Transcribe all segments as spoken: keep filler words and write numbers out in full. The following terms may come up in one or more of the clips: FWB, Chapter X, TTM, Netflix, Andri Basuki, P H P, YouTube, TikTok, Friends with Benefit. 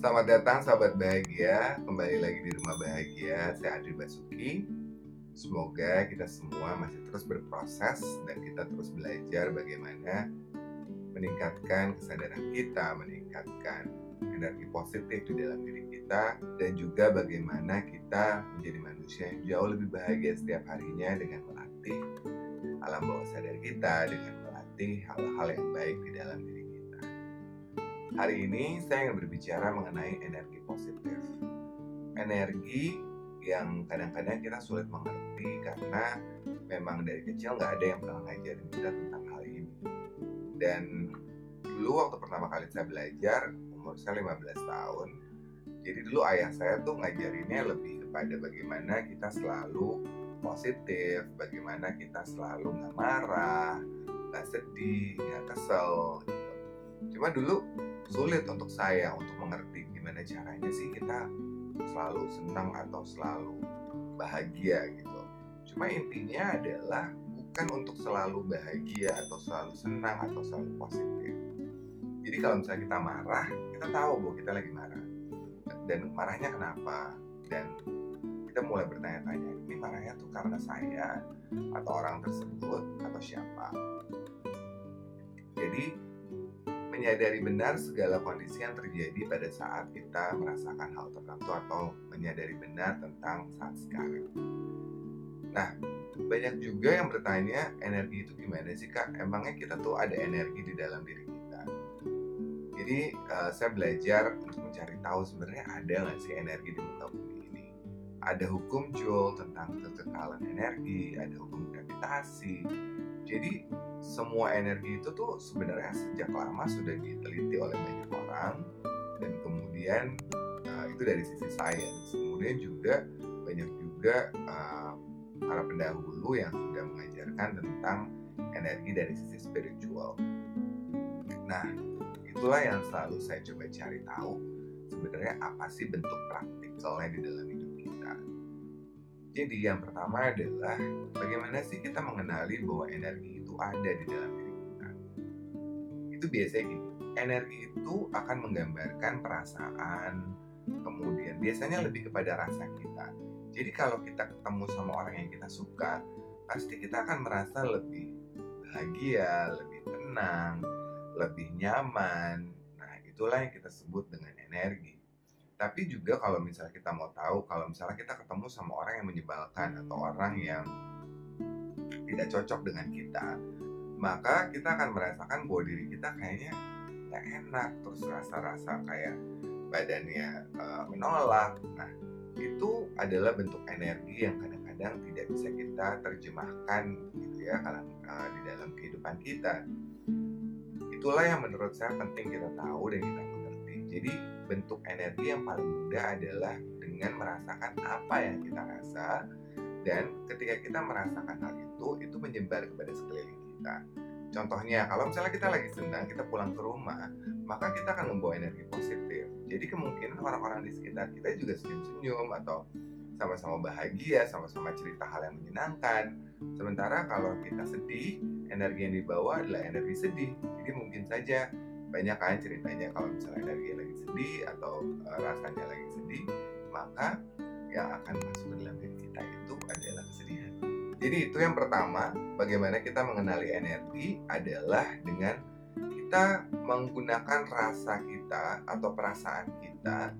Selamat datang sahabat bahagia, kembali lagi di Rumah Bahagia, saya Andri Basuki. Semoga kita semua masih terus berproses dan kita terus belajar bagaimana meningkatkan kesadaran kita, meningkatkan energi positif di dalam diri kita, dan juga bagaimana kita menjadi manusia yang jauh lebih bahagia setiap harinya dengan melatih alam bawah sadar kita, dengan melatih hal-hal yang baik di dalam diri. Hari ini saya ingin berbicara mengenai energi positif. Energi yang kadang-kadang kita sulit mengerti karena memang dari kecil nggak ada yang pernah ngajarin kita tentang hal ini. Dan dulu waktu pertama kali saya belajar, umur saya lima belas tahun, jadi dulu ayah saya tuh ngajarinnya lebih kepada bagaimana kita selalu positif, bagaimana kita selalu nggak marah, nggak sedih, nggak kesel. Cuma dulu sulit untuk saya untuk mengerti gimana caranya sih kita selalu senang atau selalu bahagia gitu. Cuma intinya adalah bukan untuk selalu bahagia atau selalu senang atau selalu positif. Jadi kalau misalnya kita marah, kita tahu bahwa kita lagi marah. Dan marahnya kenapa? Dan kita mulai bertanya-tanya, ini marahnya tuh karena saya atau orang tersebut atau siapa? Jadi menyadari benar segala kondisi yang terjadi pada saat kita merasakan hal tertentu atau menyadari benar tentang saat sekarang. Nah, banyak juga yang bertanya, energi itu gimana sih Kak? Emangnya kita tuh ada energi di dalam diri kita? Jadi uh, saya belajar untuk mencari tahu sebenarnya ada nggak sih energi di muka bumi ini? Ada hukum Joule tentang kekekalan energi, ada hukum gravitasi. Jadi semua energi itu tuh sebenarnya sejak lama sudah diteliti oleh banyak orang, dan kemudian uh, itu dari sisi sains. Kemudian juga banyak juga uh, para pendahulu yang sudah mengajarkan tentang energi dari sisi spiritual. Nah, itulah yang selalu saya coba cari tahu sebenarnya apa sih bentuk praktikalnya di dalam hidup kita. Jadi yang pertama adalah bagaimana sih kita mengenali bahwa energi itu ada di dalam diri kita. Itu biasanya gini, energi itu akan menggambarkan perasaan, kemudian biasanya lebih kepada rasa kita. Jadi kalau kita ketemu sama orang yang kita suka, pasti kita akan merasa lebih bahagia, lebih tenang, lebih nyaman. Nah, itulah yang kita sebut dengan energi. Tapi juga kalau misalnya kita mau tahu, kalau misalnya kita ketemu sama orang yang menyebalkan atau orang yang tidak cocok dengan kita, maka kita akan merasakan bahwa diri kita kayaknya gak enak, terus rasa-rasa kayak badannya uh, menolak. Nah, itu adalah bentuk energi yang kadang-kadang tidak bisa kita terjemahkan gitu ya, kalau uh, di dalam kehidupan kita. Itulah yang menurut saya penting kita tahu dan kita mengerti. Jadi bentuk energi yang paling mudah adalah dengan merasakan apa yang kita rasa, dan ketika kita merasakan hal itu, itu menyebar kepada sekeliling kita. Contohnya, kalau misalnya kita lagi senang, kita pulang ke rumah, maka kita akan membawa energi positif. Jadi kemungkinan orang-orang di sekitar kita juga senyum-senyum atau sama-sama bahagia, sama-sama cerita hal yang menyenangkan. Sementara kalau kita sedih, energi yang dibawa adalah energi sedih. Jadi mungkin saja banyak kan ceritanya kalau misalnya energi lagi sedih atau uh, rasanya lagi sedih, maka yang akan masuk ke dalam diri kita itu adalah kesedihan. Jadi itu yang pertama, bagaimana kita mengenali energi adalah dengan kita menggunakan rasa kita atau perasaan kita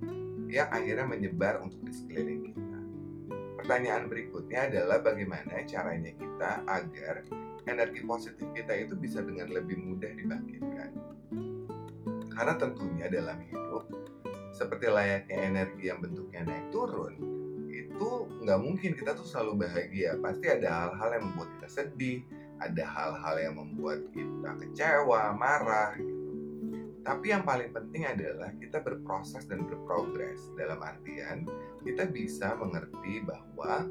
yang akhirnya menyebar untuk di sekeliling kita. Pertanyaan berikutnya adalah bagaimana caranya kita agar energi positif kita itu bisa dengan lebih mudah dibangkitkan. Karena tentunya dalam hidup, seperti layaknya energi yang bentuknya naik turun, itu nggak mungkin kita tuh selalu bahagia. Pasti ada hal-hal yang membuat kita sedih, ada hal-hal yang membuat kita kecewa, marah gitu. Tapi yang paling penting adalah kita berproses dan berprogres. Dalam artian, kita bisa mengerti bahwa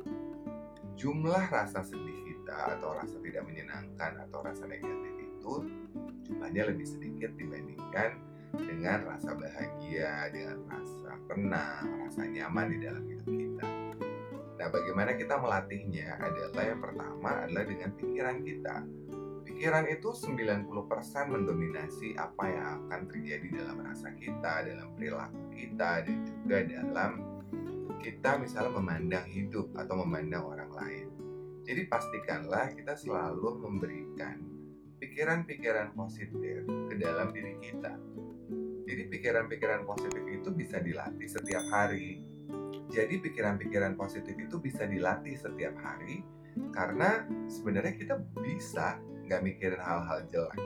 jumlah rasa sedih kita atau rasa tidak menyenangkan atau rasa negatif itu jumlahnya lebih sedikit dibandingkan dengan rasa bahagia, dengan rasa tenang, rasa nyaman di dalam hidup kita. Nah, bagaimana kita melatihnya adalah yang pertama adalah dengan pikiran kita. Pikiran itu sembilan puluh persen mendominasi apa yang akan terjadi dalam rasa kita, dalam perilaku kita, dan juga dalam kita misalnya memandang hidup atau memandang orang lain. Jadi pastikanlah kita selalu memberikan pikiran-pikiran positif ke dalam diri kita. Jadi pikiran-pikiran positif itu bisa dilatih setiap hari. Jadi pikiran-pikiran positif itu bisa dilatih setiap hari karena sebenarnya kita bisa nggak mikirin hal-hal jelek.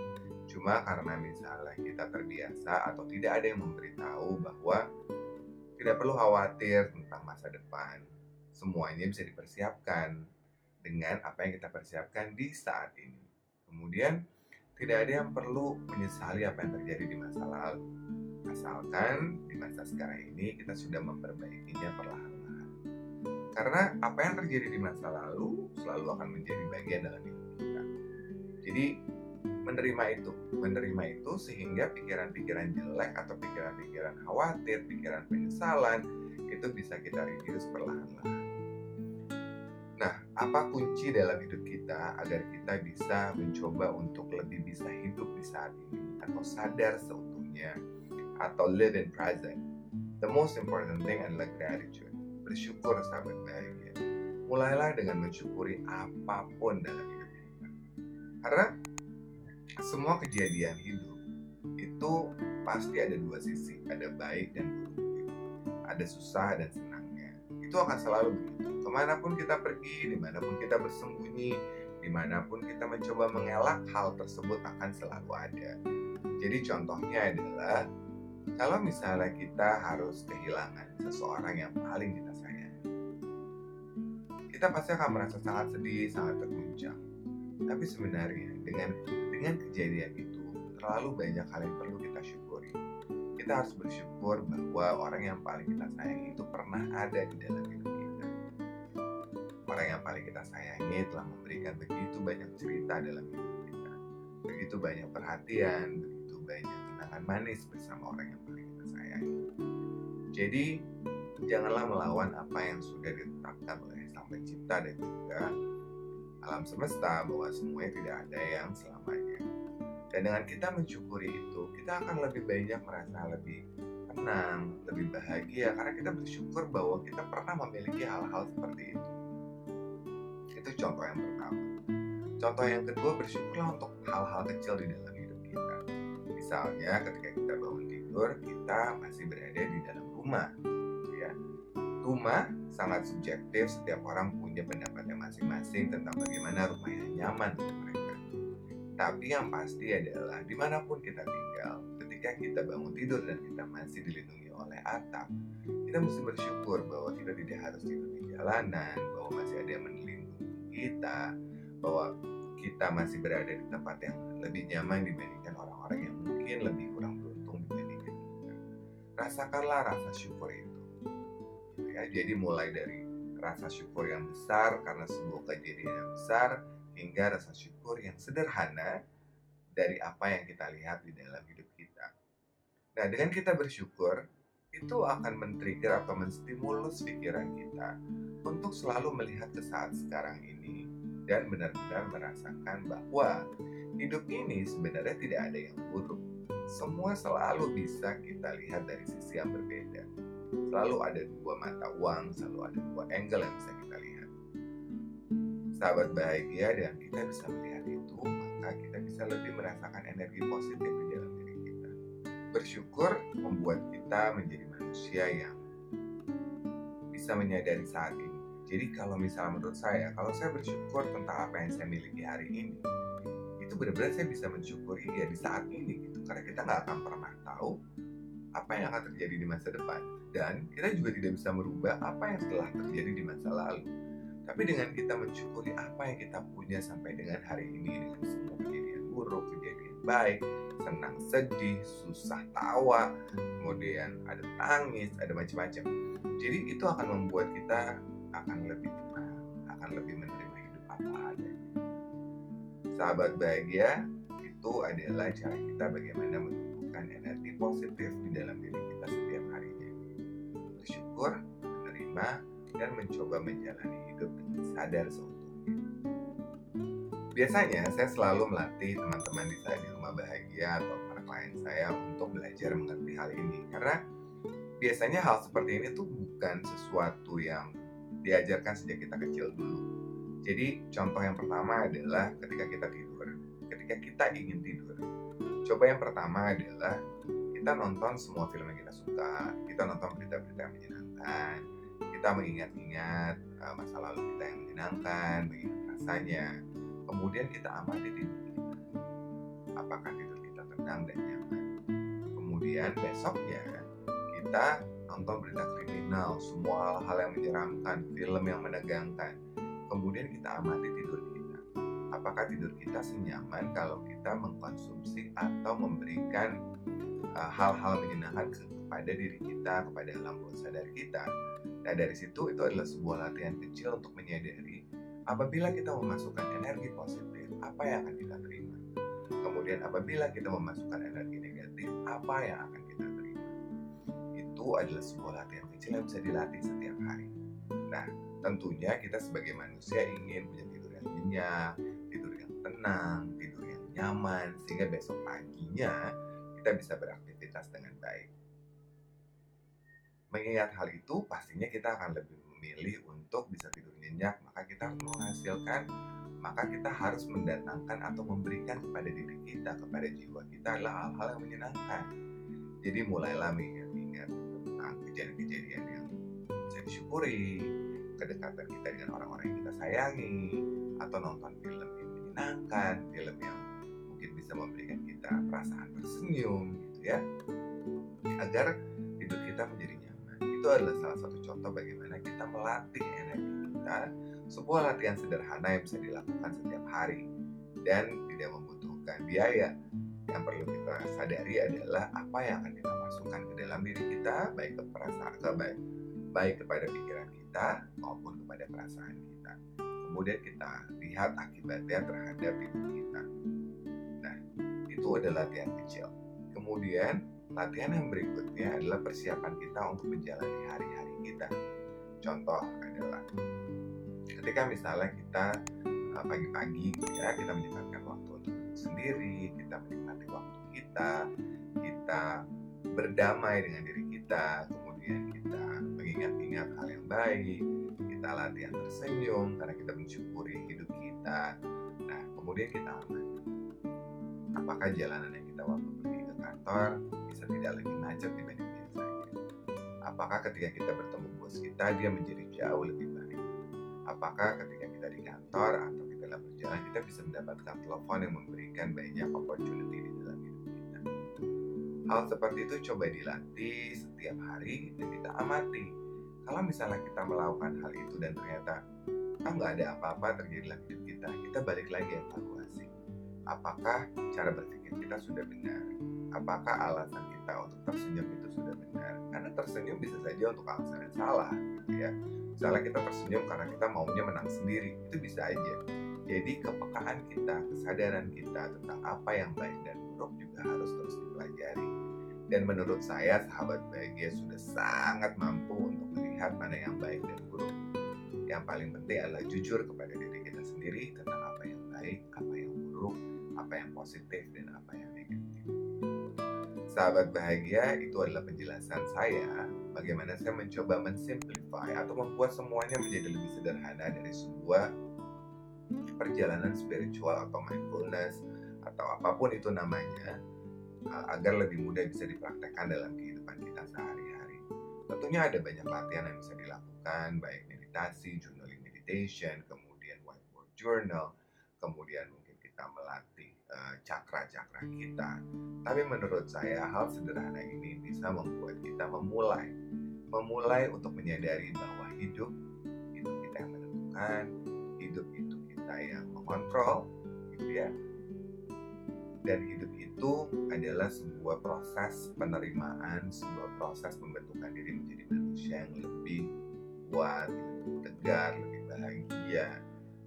Cuma karena misalnya kita terbiasa atau tidak ada yang memberitahu bahwa tidak perlu khawatir tentang masa depan. Semuanya bisa dipersiapkan dengan apa yang kita persiapkan di saat ini. Kemudian tidak ada yang perlu menyesali apa yang terjadi di masa lalu. Asalkan di masa sekarang ini kita sudah memperbaikinya perlahan-lahan. Karena apa yang terjadi di masa lalu selalu akan menjadi bagian dalam hidup kita. Jadi menerima itu, menerima itu sehingga pikiran-pikiran jelek atau pikiran-pikiran khawatir, pikiran penyesalan itu bisa kita reduce perlahan-lahan. Nah, apa kunci dalam hidup kita agar kita bisa mencoba untuk lebih bisa hidup di saat ini atau sadar seutuhnya atau live in present? The most important thing adalah gratitude. Bersyukur, sahabat bahagia. Mulailah dengan mensyukuri apapun dalam hidup kita. Karena semua kejadian hidup itu pasti ada dua sisi, ada baik dan buruk, ada susah dan senangnya. Itu akan selalu begitu. Kemanapun kita pergi, dimanapun kita bersembunyi, dimanapun kita mencoba mengelak, hal tersebut akan selalu ada. Jadi contohnya adalah kalau misalnya kita harus kehilangan seseorang yang paling kita sayangi, kita pasti akan merasa sangat sedih, sangat terguncang. Tapi sebenarnya dengan Dengan kejadian itu, terlalu banyak hal yang perlu kita syukuri. Kita harus bersyukur bahwa orang yang paling kita sayangi itu pernah ada di dalam hidup kita. Orang yang paling kita sayangi telah memberikan begitu banyak cerita dalam hidup kita. Begitu banyak perhatian, begitu banyak kenangan manis bersama orang yang paling kita sayangi. Jadi, janganlah melawan apa yang sudah ditetapkan oleh Sang Pencipta dan juga alam semesta bahwa semuanya tidak ada yang selamanya. Dan dengan kita mensyukuri itu, kita akan lebih banyak merasa lebih tenang, lebih bahagia karena kita bersyukur bahwa kita pernah memiliki hal-hal seperti itu. Itu contoh yang pertama. Contoh yang kedua, bersyukurlah untuk hal-hal kecil di dalam hidup kita. Misalnya ketika kita bangun tidur, kita masih berada di dalam rumah, ya. Rumah sangat subjektif, setiap orang punya pendapatnya masing-masing tentang bagaimana rumah yang nyaman untuk mereka. Tapi yang pasti adalah dimanapun kita tinggal, ketika kita bangun tidur dan kita masih dilindungi oleh atap, kita mesti bersyukur bahwa kita tidak harus tidur di jalanan, bahwa masih ada yang melindungi kita, bahwa kita masih berada di tempat yang lebih nyaman dibandingkan orang-orang yang mungkin lebih kurang beruntung dibandingkan kita. Rasakanlah rasa syukur itu. Ya, jadi mulai dari rasa syukur yang besar karena sebuah kejadian yang besar hingga rasa syukur yang sederhana dari apa yang kita lihat di dalam hidup kita. Nah, dengan kita bersyukur itu akan men-trigger atau menstimulus pikiran kita untuk selalu melihat ke saat sekarang ini dan benar-benar merasakan bahwa hidup ini sebenarnya tidak ada yang buruk. Semua selalu bisa kita lihat dari sisi yang berbeda. Selalu ada dua mata uang, selalu ada dua angle yang bisa kita lihat. Sahabat bahagia, dan kita bisa melihat itu, maka kita bisa lebih merasakan energi positif di dalam diri kita. Bersyukur membuat kita menjadi manusia yang bisa menyadari saat ini. Jadi kalau misalnya menurut saya, kalau saya bersyukur tentang apa yang saya miliki hari ini, itu benar-benar saya bisa mensyukuri ya di saat ini gitu. Karena kita nggak akan pernah tahu apa yang akan terjadi di masa depan. Dan kita juga tidak bisa merubah apa yang telah terjadi di masa lalu. Tapi dengan kita mensyukuri apa yang kita punya sampai dengan hari ini, dengan semua kejadian buruk, kejadian baik, senang, sedih, susah, tawa, kemudian ada tangis, ada macam-macam. Jadi itu akan membuat kita akan lebih tenang, akan lebih menerima hidup apa adanya. Sahabat bahagia, itu adalah cara kita bagaimana mensyukuri energi positif di dalam diri kita setiap harinya. Bersyukur, menerima, dan mencoba menjalani hidup dengan sadar seutuhnya. Biasanya saya selalu melatih teman-teman di saya di Rumah Bahagia atau para klien saya untuk belajar mengerti hal ini. Karena biasanya hal seperti ini tuh bukan sesuatu yang diajarkan sejak kita kecil dulu. Jadi contoh yang pertama adalah ketika kita tidur. Ketika kita ingin tidur, coba yang pertama adalah kita nonton semua film yang kita suka, kita nonton berita-berita yang menyenangkan, kita mengingat-ingat masa lalu kita yang menyenangkan, mengingat rasanya. Kemudian kita amati tidur kita. Apakah tidur kita tenang dan nyaman? Kemudian besoknya kita nonton berita kriminal, semua hal-hal yang menyeramkan, film yang menegangkan. Kemudian kita amati tidur kita. Apakah tidur kita senyaman kalau kita mengkonsumsi atau memberikan uh, hal-hal menyenangkan kepada diri kita, kepada alam bawah sadar kita? Nah, dari situ itu adalah sebuah latihan kecil untuk menyadari apabila kita memasukkan energi positif, apa yang akan kita terima? Kemudian apabila kita memasukkan energi negatif, apa yang akan kita terima? Itu adalah sebuah latihan kecil yang bisa dilatih setiap hari. Nah, tentunya kita sebagai manusia ingin punya tidur yang nyenyak, tidur yang tenang, tidur yang nyaman, sehingga besok paginya kita bisa beraktivitas dengan baik. Mengingat hal itu, pastinya kita akan lebih memilih untuk bisa tidur nyenyak, maka kita harus menghasilkan, maka kita harus mendatangkan atau memberikan kepada diri kita, kepada jiwa kita adalah hal-hal yang menyenangkan. Jadi mulailah mengingat tentang kejadian-kejadian yang bisa disyukuri, kedekatan kita dengan orang-orang yang kita sayangi, atau nonton film yang menyenangkan, film yang mungkin bisa memberikan kita perasaan tersenyum, gitu ya, agar hidup kita menjadi nyaman. Itu adalah salah satu contoh bagaimana kita melatih energi kita, sebuah latihan sederhana yang bisa dilakukan setiap hari dan tidak membutuhkan biaya. Yang perlu kita sadari adalah apa yang akan kita masukkan ke dalam diri kita, baik ke perasaan, baik, baik kepada pikiran kita maupun kepada perasaan kita. Kemudian kita lihat akibatnya terhadap hidup kita. Nah, itu adalah latihan kecil. Kemudian latihan yang berikutnya adalah persiapan kita untuk menjalani hari-hari kita. Contoh adalah ketika misalnya kita pagi-pagi ya, kita menyempatkan waktu untuk sendiri, kita menikmati waktu kita, kita berdamai dengan diri kita, kemudian kita mengingat-ingat hal yang baik, kita latihan tersenyum karena kita mensyukuri hidup kita. Nah, kemudian kita amati apakah jalanan yang kita waktu pergi ke kantor bisa tidak lagi macet dibanding biasanya? Apakah ketika kita bertemu bos kita, dia menjadi jauh lebih baik? Apakah ketika kita di kantor atau kita dalam berjalan, kita bisa mendapatkan telepon yang memberikan banyak opportunity di dalam hidup kita? Hal seperti itu coba dilatih setiap hari dan kita amati. Kalau misalnya kita melakukan hal itu dan ternyata ah, nggak ada apa-apa terjadi dalam hidup kita, kita balik lagi evaluasi. Apakah cara berpikir kita sudah benar? Apakah alasan kita untuk tersenyum itu sudah benar? Karena tersenyum bisa saja untuk alasan yang salah, gitu ya. Misalnya kita tersenyum karena kita maunya menang sendiri, itu bisa aja. Jadi kepekaan kita, kesadaran kita tentang apa yang baik dan buruk juga harus terus dipelajari. Dan menurut saya, sahabat bahagia sudah sangat mampu untuk melihat mana yang baik dan buruk. Yang paling penting adalah jujur kepada diri kita sendiri tentang apa yang baik, apa yang buruk, apa yang positif, dan apa yang negatif. Sahabat bahagia, itu adalah penjelasan saya bagaimana saya mencoba mensimplify atau membuat semuanya menjadi lebih sederhana dari sebuah perjalanan spiritual atau mindfulness atau apapun itu namanya, agar lebih mudah bisa dipraktekkan dalam kehidupan kita sehari-hari. Tentunya ada banyak latihan yang bisa dilakukan, baik meditasi, journaling meditation, kemudian whiteboard journal, kemudian mungkin kita melatih uh, cakra-cakra kita. Tapi menurut saya hal sederhana ini bisa membuat kita memulai, memulai untuk menyadari bahwa hidup itu kita yang menentukan, hidup itu kita yang mengontrol, gitu ya. Dan hidup itu adalah sebuah proses penerimaan, sebuah proses pembentukan diri menjadi manusia yang lebih kuat, lebih tegar, lebih bahagia,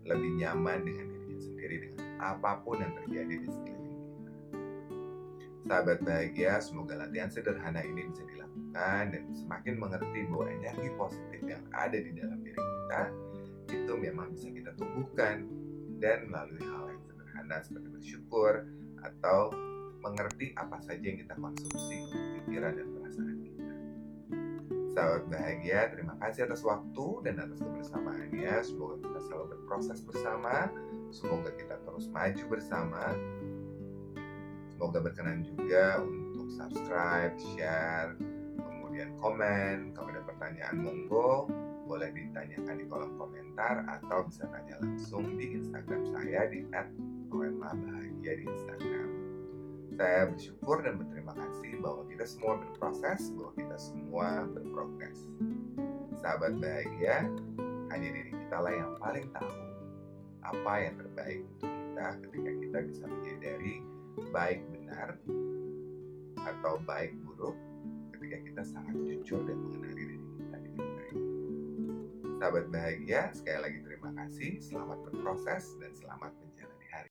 lebih nyaman dengan dirinya sendiri, dengan apapun yang terjadi di sekeliling kita. Sahabat bahagia, semoga latihan sederhana ini bisa dilakukan dan semakin mengerti bahwa energi positif yang ada di dalam diri kita itu memang bisa kita tumbuhkan dan melalui hal yang Anda seperti bersyukur atau mengerti apa saja yang kita konsumsi untuk pikiran dan perasaan kita. Sahabat bahagia, terima kasih atas waktu dan atas kebersamaannya. Semoga kita selalu berproses bersama, semoga kita terus maju bersama. Semoga berkenan juga untuk subscribe, share, kemudian komen. Kalau ada pertanyaan monggo boleh ditanyakan di kolom komentar atau bisa tanya langsung di Instagram saya di et o m a bahagia di Instagram. Saya bersyukur dan berterima kasih bahwa kita semua berproses, bahwa kita semua berprogres. Sahabat bahagia, hanya diri kita lah yang paling tahu apa yang terbaik untuk kita ketika kita bisa menyadari baik benar atau baik buruk ketika kita sangat jujur dan mengenali diri kita dengan baik. Sahabat bahagia, sekali lagi terima kasih, selamat berproses dan selamat